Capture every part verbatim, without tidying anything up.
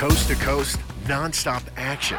Coast to coast, nonstop action.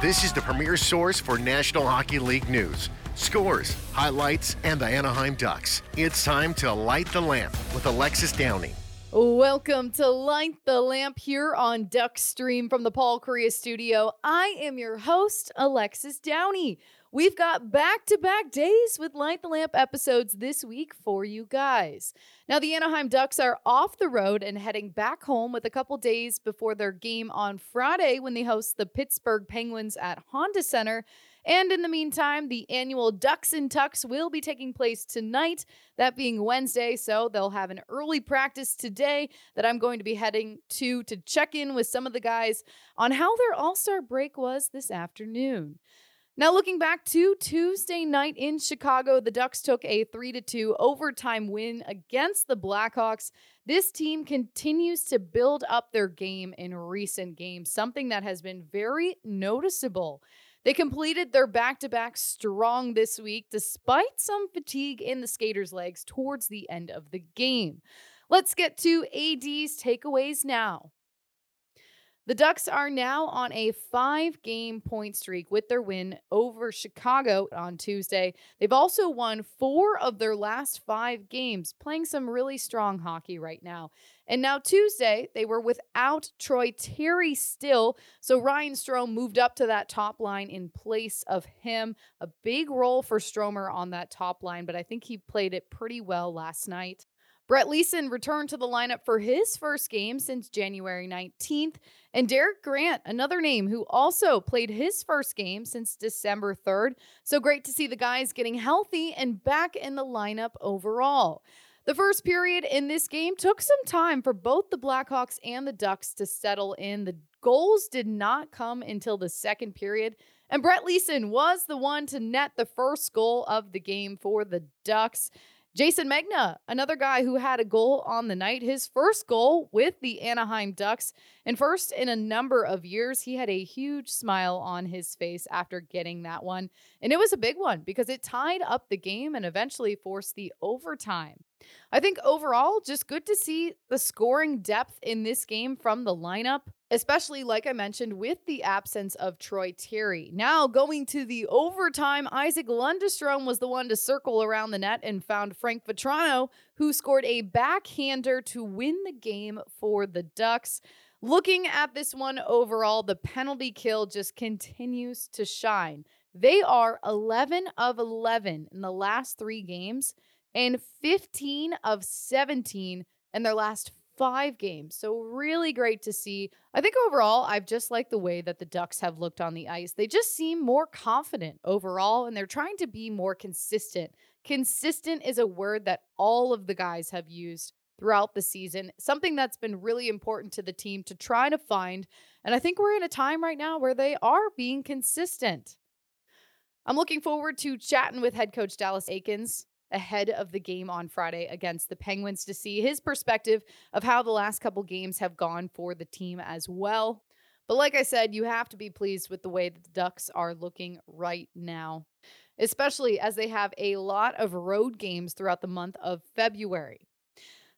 This is the premier source for National Hockey League news, scores, highlights, and the Anaheim Ducks. It's time to light the lamp with Alexis Downie. Welcome to Light the Lamp here on Duck Stream from the Paul Korea studio. I am your host, Alexis Downie. We've got back-to-back days with Light the Lamp episodes this week for you guys. Now, the Anaheim Ducks are off the road and heading back home with a couple days before their game on Friday when they host the Pittsburgh Penguins at Honda Center. And in the meantime, the annual Ducks and Tucks will be taking place tonight, that being Wednesday, so they'll have an early practice today that I'm going to be heading to to check in with some of the guys on how their All-Star break was this afternoon. Now, looking back to Tuesday night in Chicago, the Ducks took a three to two overtime win against the Blackhawks. This team continues to build up their game in recent games, something that has been very noticeable. They completed their back-to-back strong this week, despite some fatigue in the skaters' legs towards the end of the game. Let's get to A D's takeaways now. The Ducks are now on a five-game point streak with their win over Chicago on Tuesday. They've also won four of their last five games, playing some really strong hockey right now. And now Tuesday, they were without Troy Terry still, so Ryan Strome moved up to that top line in place of him. A big role for Stromer on that top line, but I think he played it pretty well last night. Brett Leeson returned to the lineup for his first game since January nineteenth, and Derek Grant, another name who also played his first game since December third. So great to see the guys getting healthy and back in the lineup overall. The first period in this game took some time for both the Blackhawks and the Ducks to settle in. The goals did not come until the second period, and Brett Leeson was the one to net the first goal of the game for the Ducks. Jason Megna, another guy who had a goal on the night, his first goal with the Anaheim Ducks, and first in a number of years. He had a huge smile on his face after getting that one, and it was a big one because it tied up the game and eventually forced the overtime. I think overall, just good to see the scoring depth in this game from the lineup, especially, like I mentioned, with the absence of Troy Terry. Now, going to the overtime, Isac Lundestrom was the one to circle around the net and found Frank Vatrano, who scored a backhander to win the game for the Ducks. Looking at this one overall, the penalty kill just continues to shine. They are eleven of eleven in the last three games, and fifteen of seventeen in their last five games. So really great to see. I think overall, I've just liked the way that the Ducks have looked on the ice. They just seem more confident overall, and they're trying to be more consistent. Consistent is a word that all of the guys have used throughout the season, something that's been really important to the team to try to find. And I think we're in a time right now where they are being consistent. I'm looking forward to chatting with head coach Dallas Eakins ahead of the game on Friday against the Penguins to see his perspective of how the last couple games have gone for the team as well. But like I said, you have to be pleased with the way that the Ducks are looking right now, especially as they have a lot of road games throughout the month of February.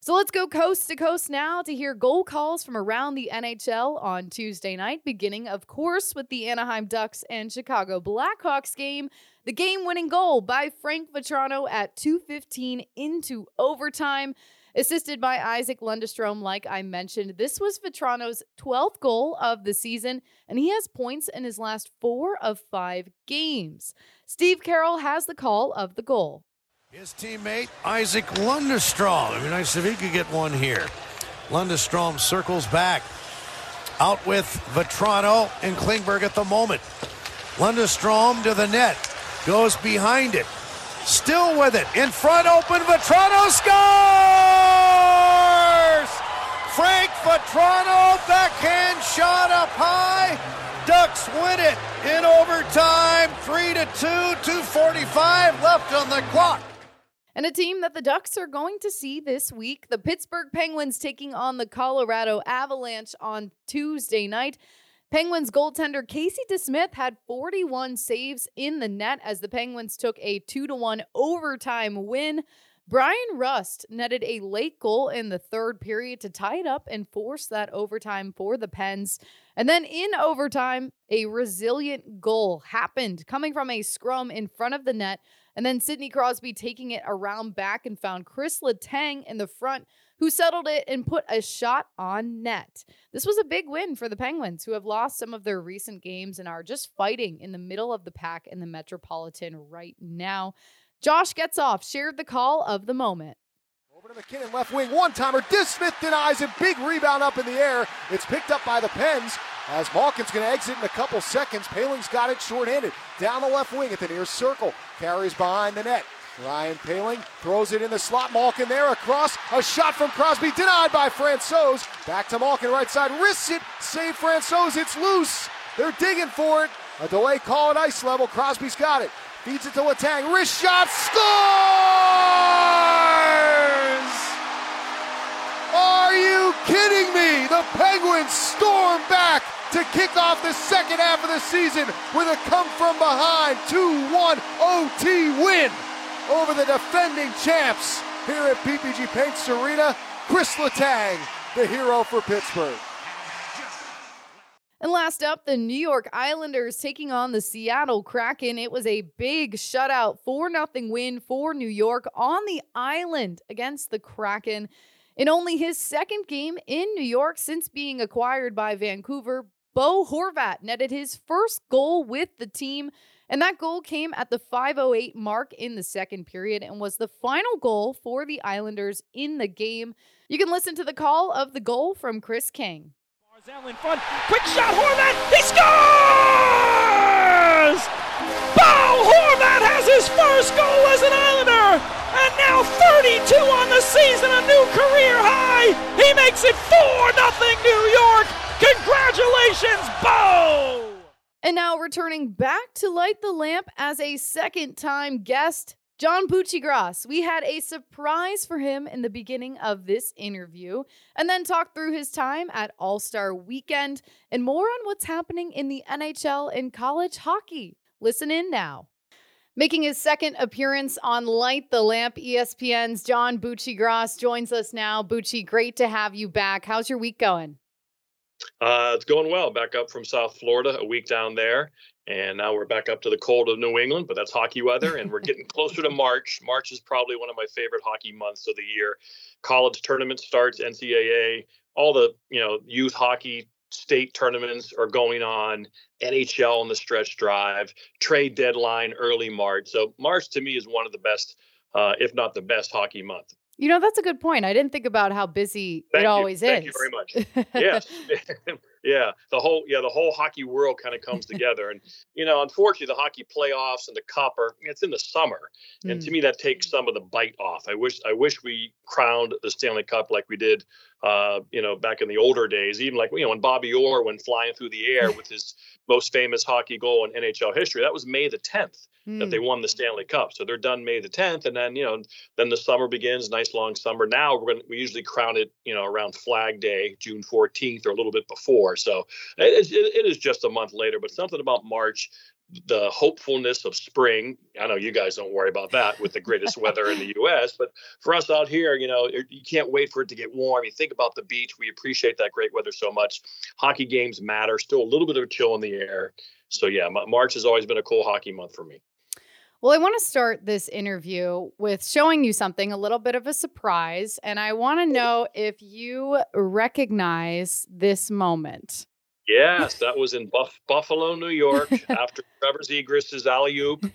So let's go coast to coast now to hear goal calls from around the N H L on Tuesday night, beginning, of course, with the Anaheim Ducks and Chicago Blackhawks game. The game-winning goal by Frank Vatrano at two fifteen into overtime, assisted by Isac Lundestrom, like I mentioned. This was Vatrano's twelfth goal of the season, and he has points in his last four of five games. Steve Carroll has the call of the goal. His teammate, Isac Lundestrom. It'd be nice if he could get one here. Lundestrom circles back. Out with Vatrano and Klingberg at the moment. Lundestrom to the net. Goes behind it. Still with it. In front, open. Vatrano scores! Frank Vatrano, backhand shot up high. Ducks win it in overtime. three to two, two forty-five left on the clock. And a team that the Ducks are going to see this week, the Pittsburgh Penguins taking on the Colorado Avalanche on Tuesday night. Penguins goaltender Casey DeSmith had forty-one saves in the net as the Penguins took a two to one overtime win. Brian Rust netted a late goal in the third period to tie it up and force that overtime for the Pens. And then in overtime, a resilient goal happened coming from a scrum in front of the net. And then Sidney Crosby taking it around back and found Chris Letang in the front, who settled it and put a shot on net. This was a big win for the Penguins, who have lost some of their recent games and are just fighting in the middle of the pack in the Metropolitan right now. Josh Getzoff shared the call of the moment. Over to McKinnon, left wing, one-timer. DeSmith denies it. Big rebound up in the air. It's picked up by the Pens. As Malkin's going to exit in a couple seconds, Paling's got it shorthanded. Down the left wing at the near circle. Carries behind the net. Ryan Paling throws it in the slot. Malkin there across. A shot from Crosby. Denied by Francouz. Back to Malkin, right side. Wrists it. Save Francouz. It's loose. They're digging for it. A delay call at ice level. Crosby's got it. Feeds it to Letang. Wrist shot. Scores! Are you kidding me? The Penguins storm back to kick off the second half of the season with a come-from-behind two one O T win over the defending champs here at P P G Paints Arena. Chris Letang, the hero for Pittsburgh. And last up, the New York Islanders taking on the Seattle Kraken. It was a big shutout, four nothing win for New York on the island against the Kraken. In only his second game in New York since being acquired by Vancouver, Bo Horvat netted his first goal with the team, and that goal came at the five oh eight mark in the second period and was the final goal for the Islanders in the game. You can listen to the call of the goal from Chris King. Barzal in front, quick shot, Horvat, he scores! Bo Horvat has his first goal as an Islander! And now thirty-two on the season, a new career high. He makes it four nothing New York. Congratulations, Bo! And now returning back to Light the Lamp as a second-time guest, John Buccigross. We had a surprise for him in the beginning of this interview and then talked through his time at All-Star Weekend and more on what's happening in the N H L and college hockey. Listen in now. Making his second appearance on Light the Lamp, E S P N's John Buccigross joins us now. Bucci, great to have you back. How's your week going? Uh, it's going well. Back up from South Florida, a week down there. And now we're back up to the cold of New England, but that's hockey weather. And we're getting closer to March. March is probably one of my favorite hockey months of the year. College tournament starts, N C double A, all the, you know, youth hockey state tournaments are going on, N H L on the stretch drive, trade deadline early March. So March to me is one of the best, uh, if not the best hockey month. You know, that's a good point. I didn't think about how busy Thank it you. always Thank is. Thank you very much. Yes. Yeah. The whole, yeah, the whole hockey world kind of comes together. And, you know, unfortunately, the hockey playoffs and the cup are, it's in the summer. Mm. And to me, that takes some of the bite off. I wish, I wish we crowned the Stanley Cup like we did, uh, you know, back in the older days, even like, you know, when Bobby Orr went flying through the air with his most famous hockey goal in N H L history. That was May the tenth mm. that they won the Stanley Cup. So they're done May the tenth. And then, you know, then the summer begins, nice long summer. Now we're gonna, we usually crown it, you know, around Flag Day, June fourteenth or a little bit before. So it is, it is just a month later, but something about March, the hopefulness of spring. I know you guys don't worry about that with the greatest weather in the U S, but for us out here, you know, you can't wait for it to get warm. You think about the beach. We appreciate that great weather so much. Hockey games matter. Still a little bit of a chill in the air. So yeah, March has always been a cool hockey month for me. Well, I want to start this interview with showing you something, a little bit of a surprise, and I want to know if you recognize this moment. Yes, that was in Buff- Buffalo, New York, after Trevor Zegris' alley-oop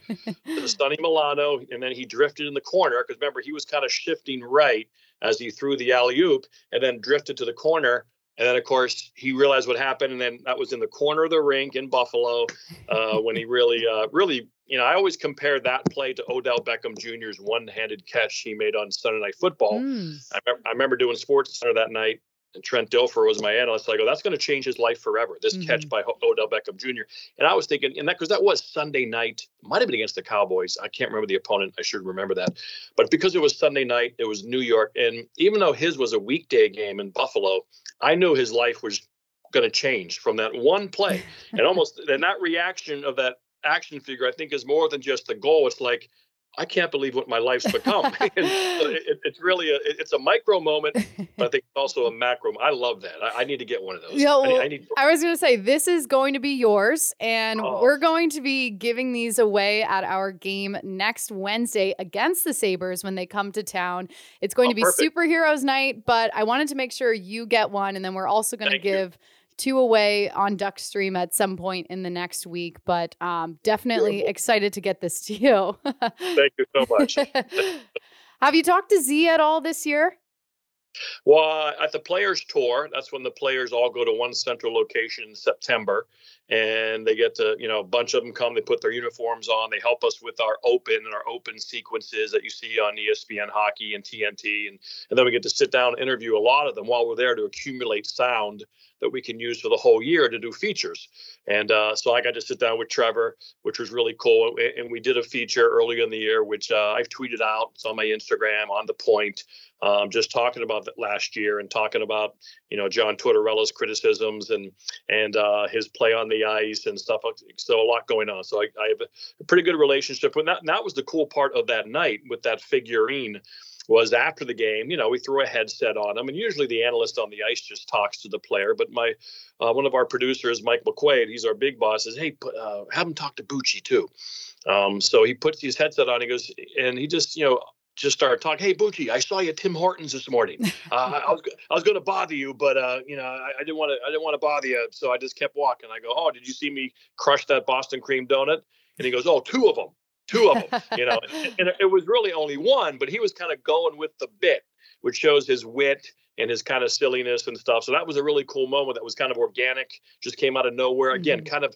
to Sonny Milano, and then he drifted in the corner, because remember, he was kind of shifting right as he threw the alley-oop, and then drifted to the corner, and then, of course, he realized what happened, and then that was in the corner of the rink in Buffalo, uh, when he really, uh, really... You know, I always compare that play to Odell Beckham Junior's one-handed catch he made on Sunday Night Football. Mm. I, me- I remember doing Sports Center that night, and Trent Dilfer was my analyst. I go, that's going to change his life forever, this mm-hmm. catch by Ho- Odell Beckham Junior And I was thinking, and that because that was Sunday night, might have been against the Cowboys. I can't remember the opponent. I should remember that. But because it was Sunday night, it was New York. And even though his was a weekday game in Buffalo, I knew his life was going to change from that one play. And almost and that reaction of that action figure, I think, is more than just the goal. It's like I can't believe what my life's become. And it, it's really a, it's a micro moment, but I think it's also a macro. I love that. I, I need to get one of those. Yeah, well, I, need, I, need I was going to say, this is going to be yours, and oh. we're going to be giving these away at our game next Wednesday against the Sabres when they come to town. It's going oh, to be perfect. Superheroes Night, but I wanted to make sure you get one, and then we're also going to give you. two away on Duck Stream at some point in the next week, but um, definitely Beautiful. excited to get this to you. Thank you so much. Have you talked to Z at all this year? Well, at the Players Tour, that's when the players all go to one central location in September, and they get to, you know, a bunch of them come, they put their uniforms on, they help us with our open and our open sequences that you see on E S P N Hockey and T N T, and, and then we get to sit down and interview a lot of them while we're there to accumulate sound that we can use for the whole year to do features. And uh, so I got to sit down with Trevor, which was really cool. And we did a feature earlier in the year, which uh, I've tweeted out. It's on my Instagram, on the point, um, just talking about that last year and talking about, you know, John Tortorella's criticisms and and uh, his play on the ice and stuff. So a lot going on. So I, I have a pretty good relationship with that. And that was the cool part of that night with that figurine. Was after the game, you know, we threw a headset on him, and usually the analyst on the ice just talks to the player. But my uh, one of our producers, Mike McQuaid, he's our big boss, says, "Hey, put, uh, have him talk to Bucci too." Um, so he puts his headset on. He goes, and he just, you know, just started talking. "Hey, Bucci, I saw you at Tim Hortons this morning. Uh, I was I was going to bother you, but uh, you know, I, I didn't want to I didn't want to bother you, so I just kept walking." I go, "Oh, did you see me crush that Boston cream donut?" And he goes, "Oh, two of them." Two of them, you know, and, and it was really only one, but he was kind of going with the bit, which shows his wit and his kind of silliness and stuff. So that was a really cool moment that was kind of organic, just came out of nowhere. Again, mm-hmm. kind of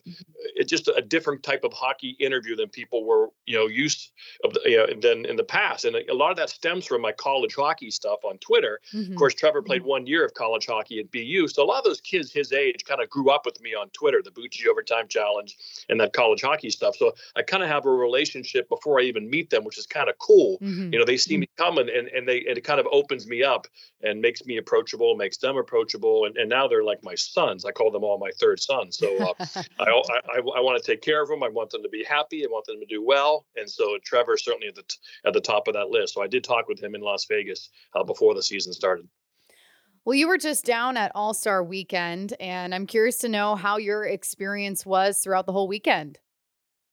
it's just a different type of hockey interview than people were, you know, used of, you know, than in the past. And a lot of that stems from my college hockey stuff on Twitter. Mm-hmm. Of course, Trevor played mm-hmm. one year of college hockey at B U. So a lot of those kids his age kind of grew up with me on Twitter, the Bucci Overtime Challenge and that college hockey stuff. So I kind of have a relationship before I even meet them, which is kind of cool. Mm-hmm. You know, they see me coming and, and they and it kind of opens me up and makes me approachable, makes them approachable, and, and now they're like my sons. I call them all my third son. So uh, I, I, I want to take care of them. I want them to be happy. I want them to do well. And so Trevor certainly at the t- at the top of that list. So I did talk with him in Las Vegas uh, before the season started. Well, you were just down at All-Star Weekend, and I'm curious to know how your experience was throughout the whole weekend.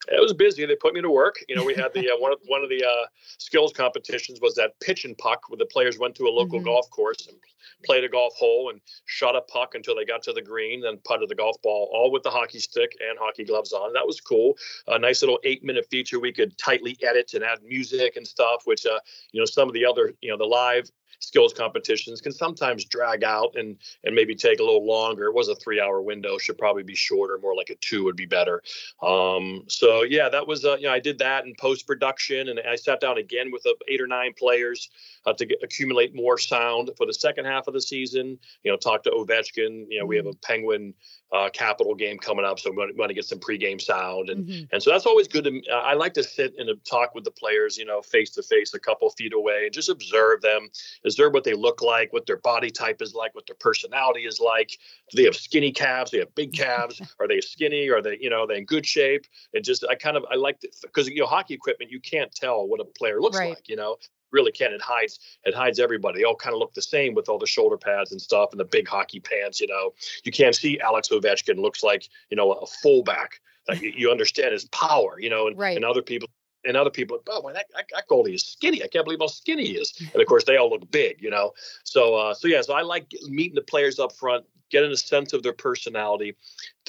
It was busy. They put me to work. You know, we had the uh, one of one of the uh, skills competitions was that pitch and puck, where the players went to a local mm-hmm. golf course and played a golf hole and shot a puck until they got to the green, then putted the golf ball, all with the hockey stick and hockey gloves on. That was cool. A nice little eight-minute feature we could tightly edit and add music and stuff, which uh, you know, some of the other, you know, the live skills competitions can sometimes drag out and and maybe take a little longer. It was a three-hour window. Should probably be shorter. More like a two would be better. Um, so, yeah, that was, uh, you know, I did that in post-production, and I sat down again with uh, eight or nine players uh, to get, accumulate more sound for the second half of the season. You know, talk to Ovechkin. You know, we have a Penguin uh, Capital game coming up, so we want to get some pregame sound. And mm-hmm. and so that's always good. To, uh, I like to sit and talk with the players, you know, face-to-face, a couple feet away, and just observe them. Observe what they look like, what their body type is like, what their personality is like. Do they have skinny calves? Do they have big calves? Are they skinny? Are they, you know, are they in good shape? It just, I kind of, I like it because, you know, hockey equipment, you can't tell what a player looks right. like, you know. Really can. It hides, it hides everybody. They all kind of look the same with all the shoulder pads and stuff and the big hockey pants, you know. You can't see Alex Ovechkin looks like, you know, a fullback. Like you understand his power, you know, and, right. and other people. And other people, oh, well, that, that goalie is skinny. I can't believe how skinny he is. And, of course, they all look big, you know. So, uh, so yeah, so I like meeting the players up front, getting a sense of their personality.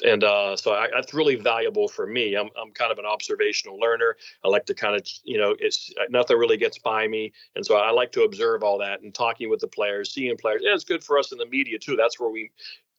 And uh, so I, that's really valuable for me. I'm I'm kind of an observational learner. I like to kind of, you know, it's nothing really gets by me. And so I like to observe all that and talking with the players, seeing players. Yeah, it's good for us in the media, too. That's where we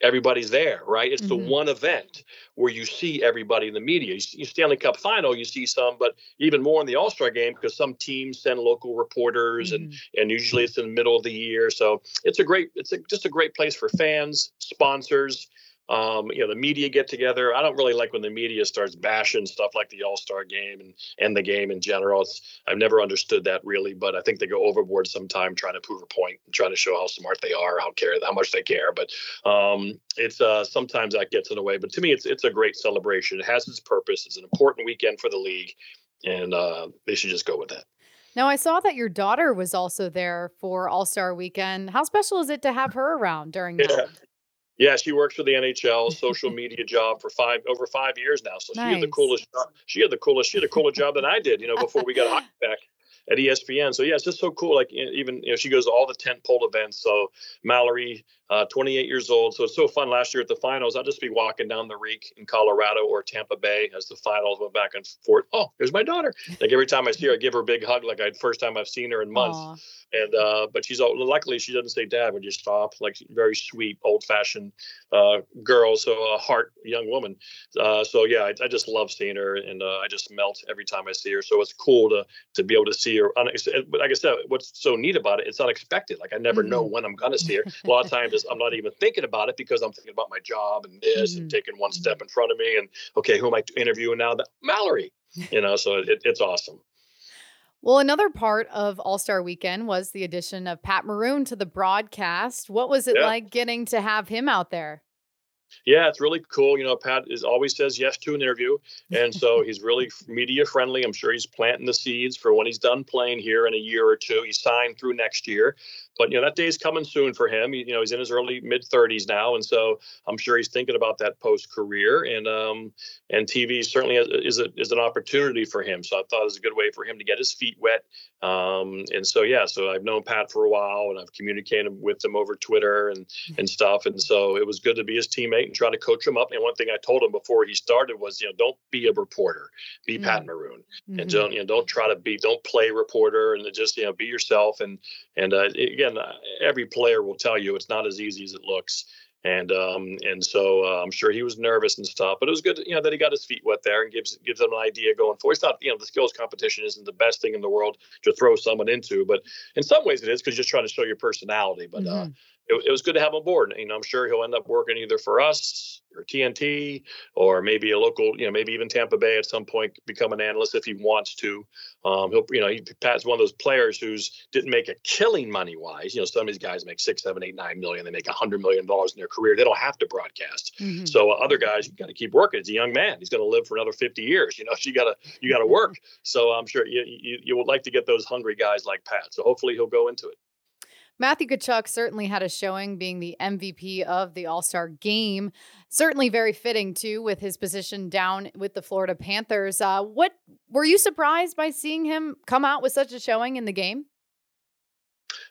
everybody's there, right? It's mm-hmm. the one event where you see everybody in the media. You see Stanley Cup final, you see some, but even more in the All-Star game because some teams send local reporters mm-hmm. and, and usually it's in the middle of the year. So it's a great, it's a, just a great place for fans, sponsors, um, you know, the media get together. I don't really like when the media starts bashing stuff like the All-Star game and, and the game in general. It's, I've never understood that really, but I think they go overboard sometime trying to prove a point and trying to show how smart they are, how care, how much they care. But, um, it's, uh, sometimes that gets in the way, but to me, it's, it's a great celebration. It has its purpose. It's an important weekend for the league. and uh, they should just go with that. Now, I saw that your daughter was also there for All-Star Weekend. How special is it to have her around during that? Yeah. Yeah, she works for the N H L social media job for five over five years now. So nice. she had the coolest job. She had the coolest. She had a cooler job than I did, you know, before we got hockey back at E S P N. So yeah, it's just so cool. Like even you know, she goes to all the tentpole events. So Mallory, uh, twenty-eight years old. So it's so fun. Last year at the finals, I'll just be walking down the rink in Colorado or Tampa Bay as the finals went back and forth. Oh, there's my daughter. Like every time I see her, I give her a big hug. Like I first time I've seen her in months. Aww. And, uh, but she's all, luckily she doesn't say dad when you stop, like very sweet, old fashioned, uh, girl. So a heart, young woman. Uh, so yeah, I, I just love seeing her and, uh, I just melt every time I see her. So it's cool to, to be able to see her. But like I said, what's so neat about it, it's unexpected. Like I never mm-hmm. know when I'm going to see her. A lot of times I'm not even thinking about it because I'm thinking about my job and this mm-hmm. and taking one step in front of me and okay, who am I interviewing now? That Mallory, you know, so it, it's awesome. Well, another part of All-Star Weekend was the addition of Pat Maroon to the broadcast. What was it yeah. like getting to have him out there? Yeah, it's really cool. You know, Pat is always says yes to an interview. And so he's really media friendly. I'm sure he's planting the seeds for when he's done playing here in a year or two. He's signed through next year. But, you know, that day's coming soon for him. You know, he's in his early mid-thirties now, and so I'm sure he's thinking about that post-career. And um, and T V certainly is a, is an opportunity for him. So I thought it was a good way for him to get his feet wet. Um, and so, yeah, so I've known Pat for a while, and I've communicated with him over Twitter and, and stuff. And so it was good to be his teammate and try to coach him up. And one thing I told him before he started was, you know, don't be a reporter. Be mm-hmm. Pat Maroon. Mm-hmm. And don't, you know, don't try to be – don't play reporter and just, you know, be yourself. And, and uh, again, And every player will tell you it's not as easy as it looks. And um, and so uh, I'm sure he was nervous and stuff, but it was good, you know, that he got his feet wet there and gives gives them an idea going forward. It's not, you know, the skills competition isn't the best thing in the world to throw someone into, but in some ways it is because you're just trying to show your personality. But mm-hmm. uh, it, it was good to have him aboard. You know, I'm sure he'll end up working either for us or T N T or maybe a local, you know, maybe even Tampa Bay at some point become an analyst if he wants to. Um, he'll, you know, he, Pat's one of those players who's didn't make a killing money wise. You know, some of these guys make six, seven, eight, nine million. They make a hundred million dollars in their career. They don't have to broadcast. Mm-hmm. So uh, other guys, you got to keep working. He's a young man. He's going to live for another fifty years. You know, so you got to you got to work. So I'm sure you, you you would like to get those hungry guys like Pat. So hopefully he'll go into it. Matthew Tkachuk certainly had a showing being the M V P of the All-Star game. Certainly very fitting, too, with his position down with the Florida Panthers. Uh, what were you surprised by seeing him come out with such a showing in the game?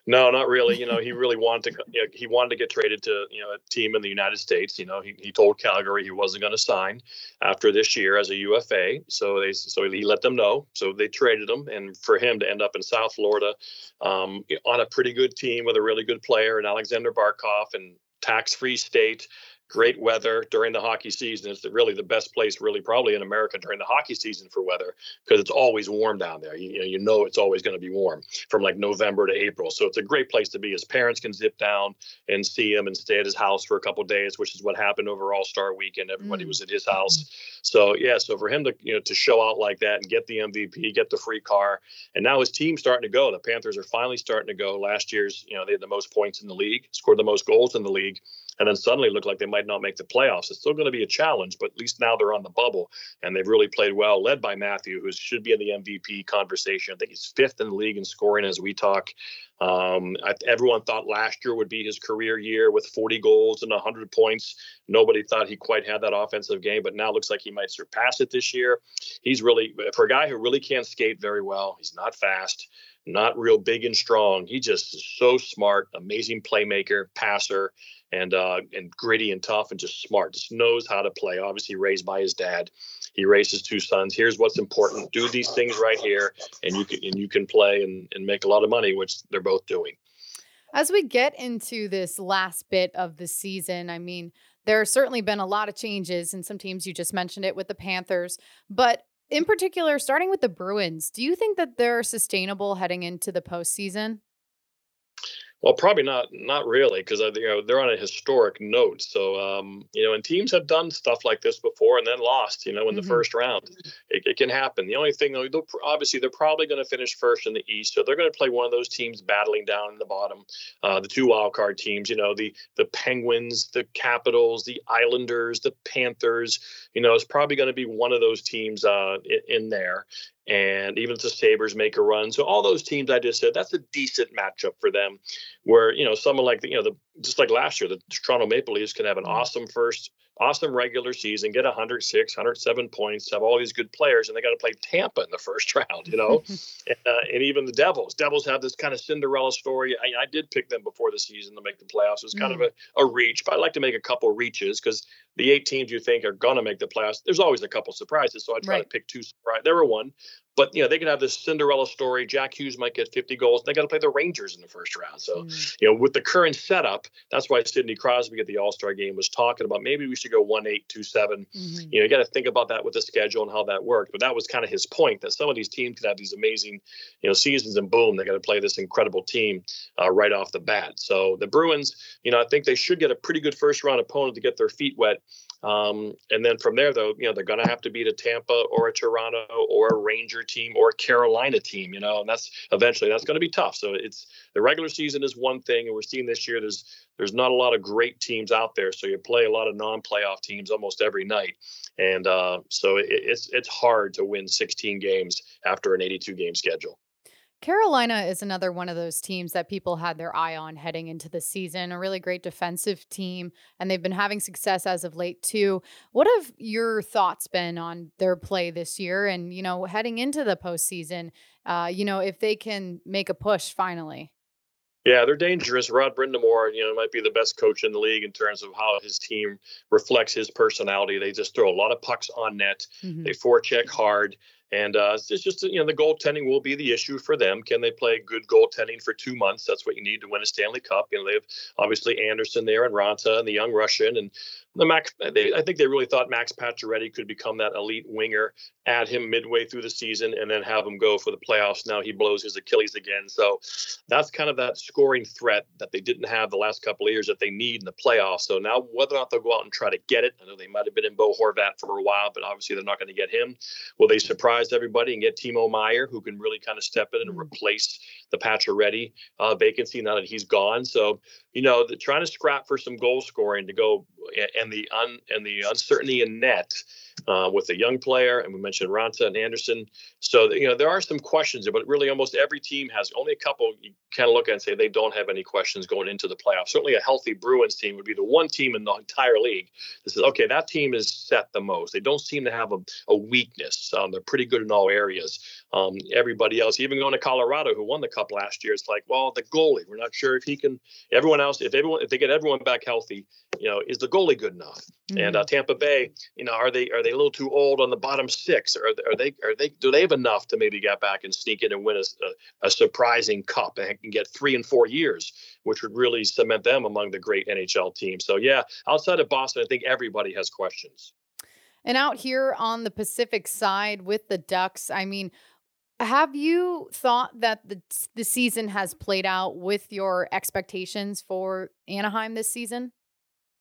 No, not really. You know, he really wanted to, you know, he wanted to get traded to, you know, a team in the United States. You know, he, he told Calgary he wasn't going to sign after this year as a U F A. So they, so he let them know. So they traded him, and for him to end up in South Florida um, on a pretty good team with a really good player and Alexander Barkov and tax-free state. Great weather during the hockey season. It's really the best place really probably in America during the hockey season for weather because it's always warm down there. You, you know, you know it's always going to be warm from like November to April. So it's a great place to be. His parents can zip down and see him and stay at his house for a couple of days, which is what happened over All-Star Weekend. Everybody mm-hmm. was at his house. So, yeah, so for him to, you know, to show out like that and get the M V P, get the free car, and now his team's starting to go. The Panthers are finally starting to go. Last year's, you know, they had the most points in the league, scored the most goals in the league. And then suddenly look like they might not make the playoffs. It's still going to be a challenge, but at least now they're on the bubble, and they've really played well, led by Matthew, who should be in the M V P conversation. I think he's fifth in the league in scoring as we talk. Um, I, everyone thought last year would be his career year with forty goals and one hundred points. Nobody thought he quite had that offensive game, but now looks like he might surpass it this year. He's really, for a guy who really can't skate very well, he's not fast. Not real big and strong. He just is so smart, amazing playmaker, passer, and uh, and gritty and tough and just smart. Just knows how to play. Obviously raised by his dad. He raised his two sons. Here's what's important. Do these things right here, and you can and you can play and, and make a lot of money, which they're both doing. As we get into this last bit of the season, I mean, there's certainly been a lot of changes, and some teams you just mentioned it with the Panthers, but in particular, starting with the Bruins, do you think that they're sustainable heading into the postseason? Well, probably not. Not really, because you know they're on a historic note. So um, you know, and teams have done stuff like this before and then lost. You know, in mm-hmm. the first round, it, it can happen. The only thing, though, they'll, obviously, they're probably going to finish first in the East, so they're going to play one of those teams battling down in the bottom. Uh, the two wild card teams, you know, the the Penguins, the Capitals, the Islanders, the Panthers. You know, it's probably going to be one of those teams uh, in, in there. and even if the Sabres make a run. So all those teams I just said, that's a decent matchup for them where, you know, someone like, the, you know, the just like last year, the Toronto Maple Leafs can have an awesome first, awesome regular season, get one oh six, one oh seven points, have all these good players, and they got to play Tampa in the first round, you know, and, uh, and even the Devils. Devils have this kind of Cinderella story. I, I did pick them before the season to make the playoffs. It's kind mm. of a, a reach, but I like to make a couple reaches because the eight teams you think are going to make the playoffs, there's always a couple surprises. So I try right. to pick two surprises. There were one, but, you know, they can have this Cinderella story. Jack Hughes might get fifty goals. They got to play the Rangers in the first round. So, mm. you know, with the current setup, that's why Sidney Crosby at the All-Star game was talking about maybe we should go one eight, two seven. Mm-hmm. You know, you got to think about that with the schedule and how that worked. But that was kind of his point, that some of these teams could have these amazing, you know, seasons, and boom, they got to play this incredible team uh, right off the bat. So the Bruins, you know, I think they should get a pretty good first round opponent to get their feet wet. Um, and then from there, though, you know, they're going to have to beat a Tampa or a Toronto or a Ranger team or a Carolina team, you know, and that's eventually that's going to be tough. So it's the regular season is one thing. And we're seeing this year there's there's not a lot of great teams out there. So you play a lot of non-playoff teams almost every night. And uh, so it, it's it's hard to win sixteen games after an eighty-two game schedule. Carolina is another one of those teams that people had their eye on heading into the season, a really great defensive team, and they've been having success as of late too. What have your thoughts been on their play this year and, you know, heading into the postseason, uh, you know, if they can make a push finally? Yeah, they're dangerous. Rod Brindamore, you know, might be the best coach in the league in terms of how his team reflects his personality. They just throw a lot of pucks on net. Mm-hmm. They forecheck hard. And uh, it's just, you know, the goaltending will be the issue for them. Can they play good goaltending for two months? That's what you need to win a Stanley Cup. You know, they have obviously Anderson there and Ranta and the young Russian. And the Max. They, I think they really thought Max Pacioretty could become that elite winger, add him midway through the season, and then have him go for the playoffs. Now he blows his Achilles again. So that's kind of that scoring threat that they didn't have the last couple of years that they need in the playoffs. So now whether or not they'll go out and try to get it, I know they might have been in Bo Horvat for a while, but obviously they're not going to get him. Will they surprise everybody and get Timo Meier, who can really kind of step in and replace the Pacioretty uh, vacancy now that he's gone? So, you know, the, trying to scrap for some goal scoring to go and the un, and the uncertainty in net uh, with a young player. And we mentioned Ranta and Anderson. So, you know, there are some questions, but really almost every team has only a couple you kind of look at and say they don't have any questions going into the playoffs. Certainly a healthy Bruins team would be the one team in the entire league that says, okay, that team is set the most. They don't seem to have a, a weakness. Um, they're pretty good in all areas. Um, everybody else, even going to Colorado, who won the Cup last year, it's like, well, the goalie, we're not sure if he can, everyone else, if everyone, if they get everyone back healthy, you know, is the goalie good enough? Mm-hmm. And uh, Tampa Bay, you know, are they, are they a little too old on the bottom six? Or are they, are they, do they have enough to maybe get back and sneak in and win a, a surprising cup and get three in four years, which would really cement them among the great N H L teams. So yeah, outside of Boston, I think everybody has questions. And out here on the Pacific side with the Ducks, I mean, have you thought that the the season has played out with your expectations for Anaheim this season?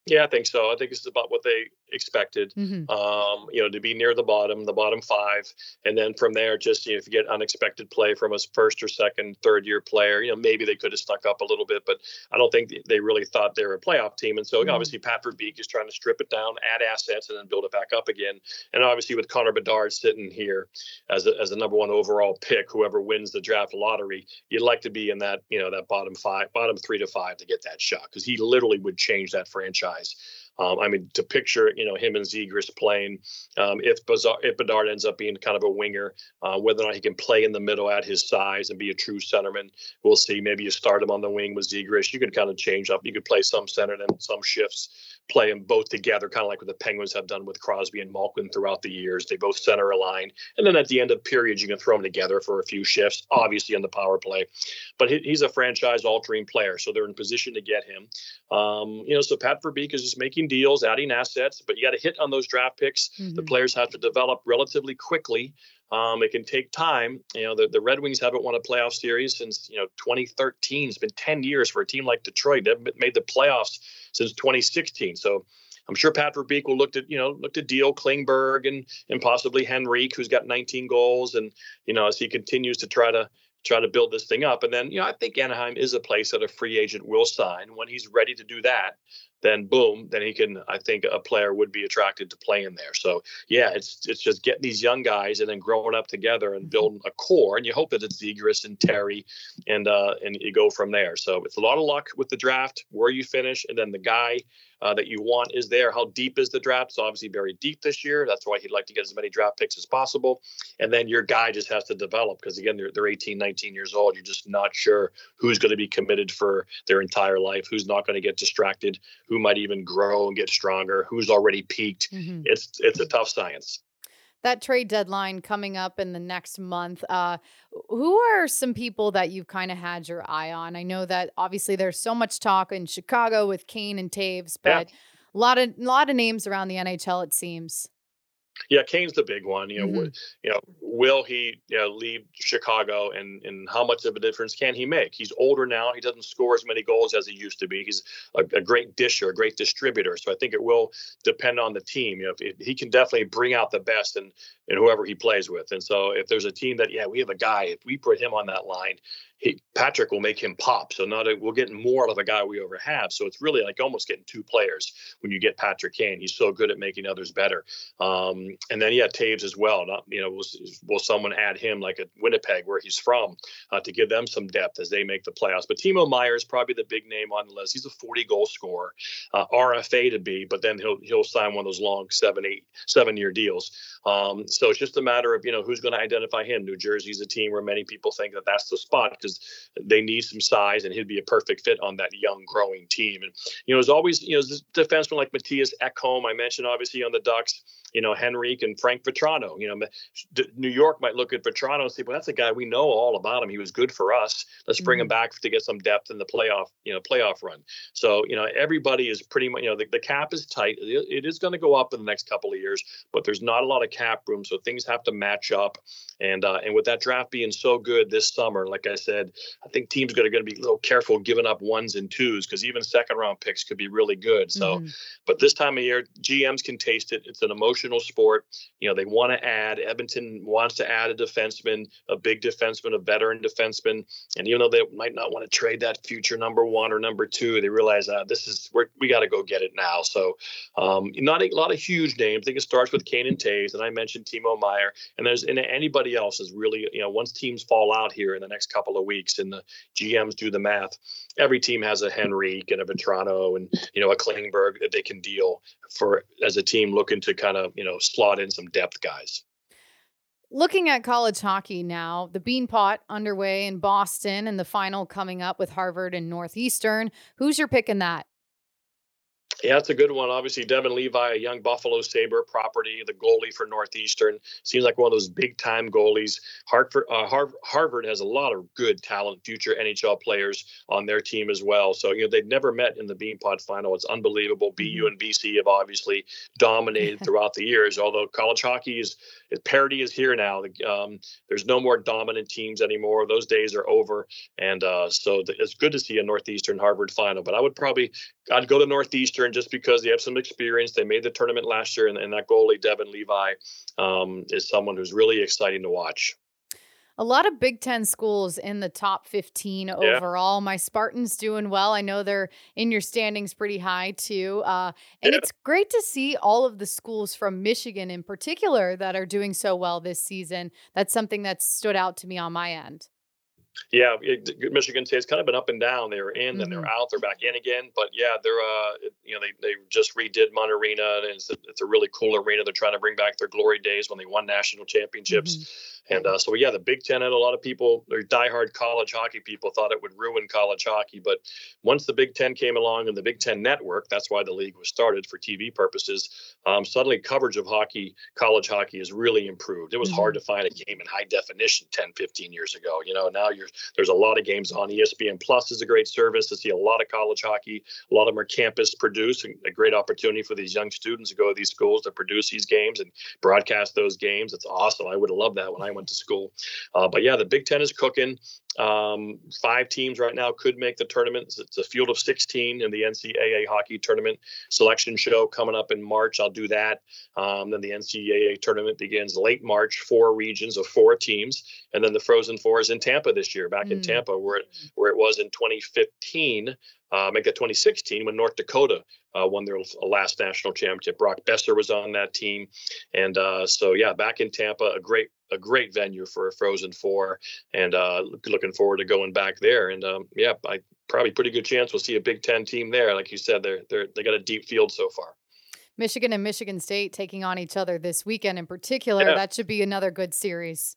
Yeah, I think so. I think it's about what they expected, mm-hmm. um, you know, to be near the bottom, the bottom five. And then from there, just, you know, if you get unexpected play from a first or second, third year player, you know, maybe they could have stuck up a little bit, but I don't think they really thought they were a playoff team. And so mm-hmm. obviously Pat Verbeek is trying to strip it down, add assets, and then build it back up again. And obviously with Connor Bedard sitting here as a, as the number one overall pick, whoever wins the draft lottery, you'd like to be in that, you know, that bottom five, bottom three to five to get that shot, because he literally would change that franchise. Um, I mean, to picture, you know, him and Zegris playing, um, if, Bizarre, if Bedard ends up being kind of a winger, uh, whether or not he can play in the middle at his size and be a true centerman, we'll see. Maybe you start him on the wing with Zegris. You could kind of change up. You could play some center and some shifts, play them both together, kind of like what the Penguins have done with Crosby and Malkin throughout the years. They both center align. And then at the end of periods, you can throw them together for a few shifts, obviously on the power play. But he, he's a franchise-altering player, so they're in position to get him. Um, you know, so Pat Verbeek is just making deals, adding assets, but you got to hit on those draft picks. Mm-hmm. The players have to develop relatively quickly. Um, it can take time. You know, the, the Red Wings haven't won a playoff series since, you know, twenty thirteen. It's been ten years for a team like Detroit. They haven't made the playoffs since twenty sixteen. So I'm sure Pat Verbeek will look to, you know, look to deal Klingberg and, and possibly Henrique, who's got nineteen goals. And, you know, as he continues to try to, try to build this thing up. And then, you know, I think Anaheim is a place that a free agent will sign. When he's ready to do that, then boom, then he can, I think a player would be attracted to play in there. So yeah, it's it's just getting these young guys and then growing up together and building a core. And you hope that it's Zegris and Terry and, uh, and you go from there. So it's a lot of luck with the draft, where you finish, and then the guy uh, that you want is there. How deep is the draft? It's obviously very deep this year. That's why he'd like to get as many draft picks as possible. And then your guy just has to develop, because again, they're, they're eighteen, nineteen years old. You're just not sure who's going to be committed for their entire life, who's not going to get distracted, who might even grow and get stronger, who's already peaked. Mm-hmm. It's it's a tough science. That trade deadline coming up in the next month, uh, who are some people that you've kind of had your eye on? I know that obviously there's so much talk in Chicago with Kane and Taves, but yeah. a lot of a lot of names around the N H L, it seems. Yeah, Kane's the big one. You know, mm-hmm. would, you know, will he you know, leave Chicago, and, and how much of a difference can he make? He's older now. He doesn't score as many goals as he used to be. He's a, a great disher, a great distributor. So I think it will depend on the team. You know, if, if he can definitely bring out the best in, in whoever he plays with. And so if there's a team that, yeah, we have a guy, if we put him on that line, He, Patrick will make him pop. So not a, we'll get more out of a guy we over have. So it's really like almost getting two players when you get Patrick Kane. He's so good at making others better. Um, and then, yeah, Taves as well. Not, you know, will, will someone add him like at Winnipeg, where he's from, uh, to give them some depth as they make the playoffs? But Timo Meier is probably the big name on the list. He's a forty-goal scorer, uh, R F A to be, but then he'll he'll sign one of those long seven, eight, seven-year deals. Um, so it's just a matter of, you know, who's going to identify him. New Jersey's a team where many people think that that's the spot, because they need some size, and he'd be a perfect fit on that young, growing team. And, you know, as always, you know, this defenseman like Matthias Ekholm, I mentioned obviously on the Ducks, you know, Henrique and Frank Vatrano. You know, New York might look at Vatrano and say, well, that's a guy we know all about him. He was good for us. Let's mm-hmm. bring him back to get some depth in the playoff, you know, playoff run. So, you know, everybody is pretty much, you know, the, the cap is tight. It, it is going to go up in the next couple of years, but there's not a lot of cap room. So things have to match up. And, uh, and with that draft being so good this summer, like I said, I think teams are going to be a little careful giving up ones and twos, because even second round picks could be really good. So, mm-hmm. but this time of year, G Ms can taste it. It's an emotional sport. You know, they want to add, Edmonton wants to add a defenseman, a big defenseman, a veteran defenseman. And even though they might not want to trade that future number one or number two, they realize uh, this is where we got to go get it now. So um, not a lot of huge names. I think it starts with Kane and Taves. And I mentioned Timo Meier, and there's and anybody else is really, you know, once teams fall out here in the next couple of weeks and the G Ms do the math, every team has a Henrique and a Vetrano and, you know, a Klingberg that they can deal for as a team looking to kind of, you know, slot in some depth guys. Looking at college hockey now, the Beanpot underway in Boston and the final coming up with Harvard and Northeastern. Who's your pick in that? Yeah, that's a good one. Obviously, Devin Levi, a young Buffalo Sabre property, the goalie for Northeastern. Seems like one of those big-time goalies. Hartford, uh, Harvard, Harvard has a lot of good talent, future N H L players on their team as well. So, you know, they've never met in the Beanpot final. It's unbelievable. B U and B C have obviously dominated throughout the years, although college hockey is – parity is here now. Um, there's no more dominant teams anymore. Those days are over. And uh, so th- it's good to see a Northeastern-Harvard final. But I would probably – I'd go to Northeastern, just because they have some experience. They made the tournament last year, and, and that goalie, Devin Levi, um, is someone who's really exciting to watch. A lot of Big Ten schools in the top fifteen yeah. overall. My Spartans doing well. I know they're in your standings pretty high too. Uh, and yeah. it's great to see all of the schools from Michigan in particular that are doing so well this season. That's something that stood out to me on my end. Yeah, it, Michigan State's kind of been up and down. They were in, then mm-hmm. they're out, they're back in again. But yeah, they're uh, you know, they they just redid Munn Arena, and it's a, it's a really cool arena. They're trying to bring back their glory days when they won national championships. Mm-hmm. And uh, so yeah, the Big Ten had a lot of people, or diehard college hockey people, thought it would ruin college hockey. But once the Big Ten came along and the Big Ten Network, that's why the league was started for T V purposes. Um, suddenly, coverage of hockey, college hockey, has really improved. It was mm-hmm. hard to find a game in high definition ten, fifteen years ago. You know, now you're There's a lot of games on. E S P N Plus is a great service to see a lot of college hockey. A lot of them are campus produced, and a great opportunity for these young students to go to these schools to produce these games and broadcast those games. It's awesome. I would have loved that when I went to school. Uh, but yeah, the Big Ten is cooking. Um, five teams right now could make the tournament. It's a field of sixteen in the N C double A hockey tournament selection show coming up in March. I'll do that. Um, then the N C double A tournament begins late March, four regions of four teams. And then the Frozen Four is in Tampa this year, back mm. in Tampa where it, where it was in twenty fifteen, uh, make that twenty sixteen when North Dakota uh, won their last national championship. Brock Besser was on that team. And uh, so, yeah, back in Tampa, a great a great venue for a Frozen Four, and uh, looking forward to going back there. And um, yeah, I probably pretty good chance we'll see a Big Ten team there. Like you said, they're, they're, they got a deep field so far. Michigan and Michigan State taking on each other this weekend in particular. Yeah. That should be another good series.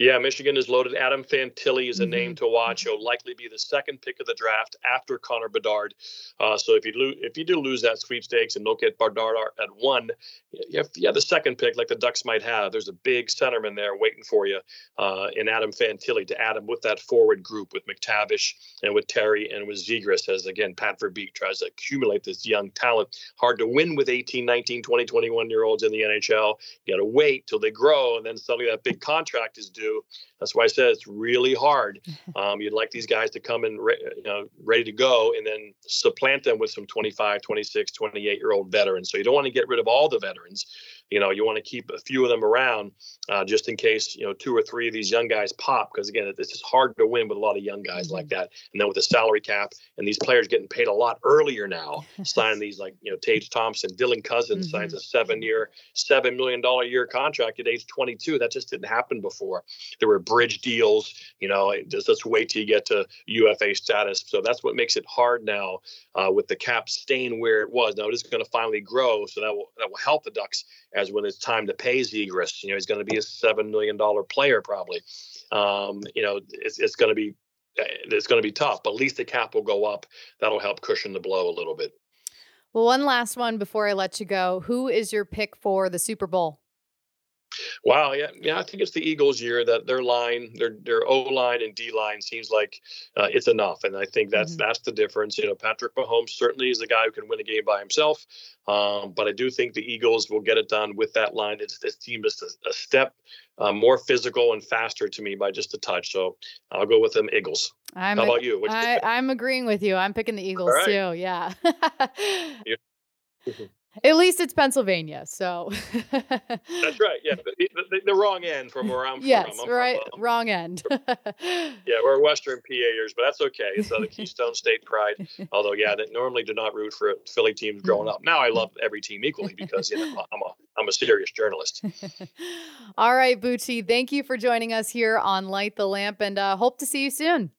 Yeah, Michigan is loaded. Adam Fantilli is a mm-hmm. name to watch. He'll likely be the second pick of the draft after Connor Bedard. Uh, so if you lose, if you do lose that sweepstakes and don't get Bedard at one, if, yeah, the second pick, like the Ducks might have, there's a big centerman there waiting for you uh, in Adam Fantilli to add him with that forward group with McTavish and with Terry and with Zegris, as, again, Pat Verbeek tries to accumulate this young talent. Hard to win with eighteen, nineteen, twenty, twenty-one-year-olds in the N H L. You got to wait till they grow, and then suddenly that big contract is do. That's why I said it's really hard. Um, you'd like these guys to come in re- you know, ready to go and then supplant them with some twenty-five, twenty-six, twenty-eight-year-old veterans. So you don't want to get rid of all the veterans. You know, you want to keep a few of them around uh, just in case, you know, two or three of these young guys pop. Because, again, it's just hard to win with a lot of young guys like that. And then with the salary cap and these players getting paid a lot earlier now, signing these like, you know, Tage Thompson, Dylan Cousins mm-hmm. signs a seven-year, seven million dollars a year contract at age twenty-two. That just didn't happen before. There were bridge deals, you know, just let's wait till you get to U F A status. So that's what makes it hard now uh, with the cap staying where it was. Now it is going to finally grow. So that will, that will help the Ducks as when it's time to pay Zegris. You know, he's going to be a seven million dollars player probably. Um, you know, it's, it's going to be, it's going to be tough, but at least the cap will go up. That'll help cushion the blow a little bit. Well, one last one before I let you go. Who is your pick for the Super Bowl? Wow, yeah, yeah, I think it's the Eagles' year that their line, their their O line and D line seems like uh, it's enough, and I think that's mm-hmm. that's the difference. You know, Patrick Mahomes certainly is the guy who can win a game by himself, um, but I do think the Eagles will get it done with that line. It's this team is a, a step uh, more physical and faster to me by just a touch, so I'll go with them Eagles. I'm How a, about you? What I, you I'm agreeing with you. I'm picking the Eagles right. too. Yeah. yeah. At least it's Pennsylvania, so. That's right. Yeah, the, the, the wrong end from where I'm yes, from. Yes, right, from, um, wrong end. yeah, we're Western PAers, but that's okay. It's uh, the Keystone State pride. Although, yeah, that normally did not root for Philly teams growing up. Now I love every team equally because you know I'm a I'm a serious journalist. All right, Bucci, thank you for joining us here on Light the Lamp, and uh, hope to see you soon.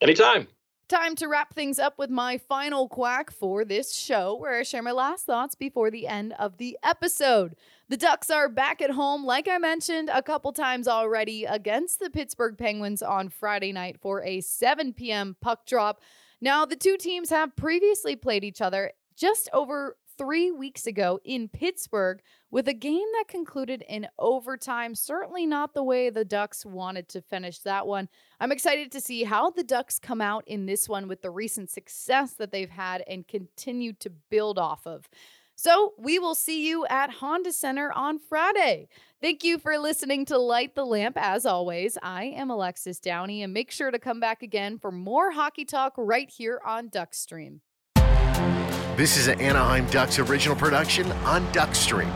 Anytime. Time to wrap things up with my final quack for this show, where I share my last thoughts before the end of the episode. The Ducks are back at home, like I mentioned a couple times already, against the Pittsburgh Penguins on Friday night for a seven p.m. puck drop. Now, the two teams have previously played each other just over three weeks ago in Pittsburgh with a game that concluded in overtime. Certainly not the way the Ducks wanted to finish that one. I'm excited to see how the Ducks come out in this one with the recent success that they've had and continue to build off of. So we will see you at Honda Center on Friday. Thank you for listening to Light the Lamp. As always, I am Alexis Downie, and make sure to come back again for more hockey talk right here on Duck Stream. This is an Anaheim Ducks original production on Duck Stream.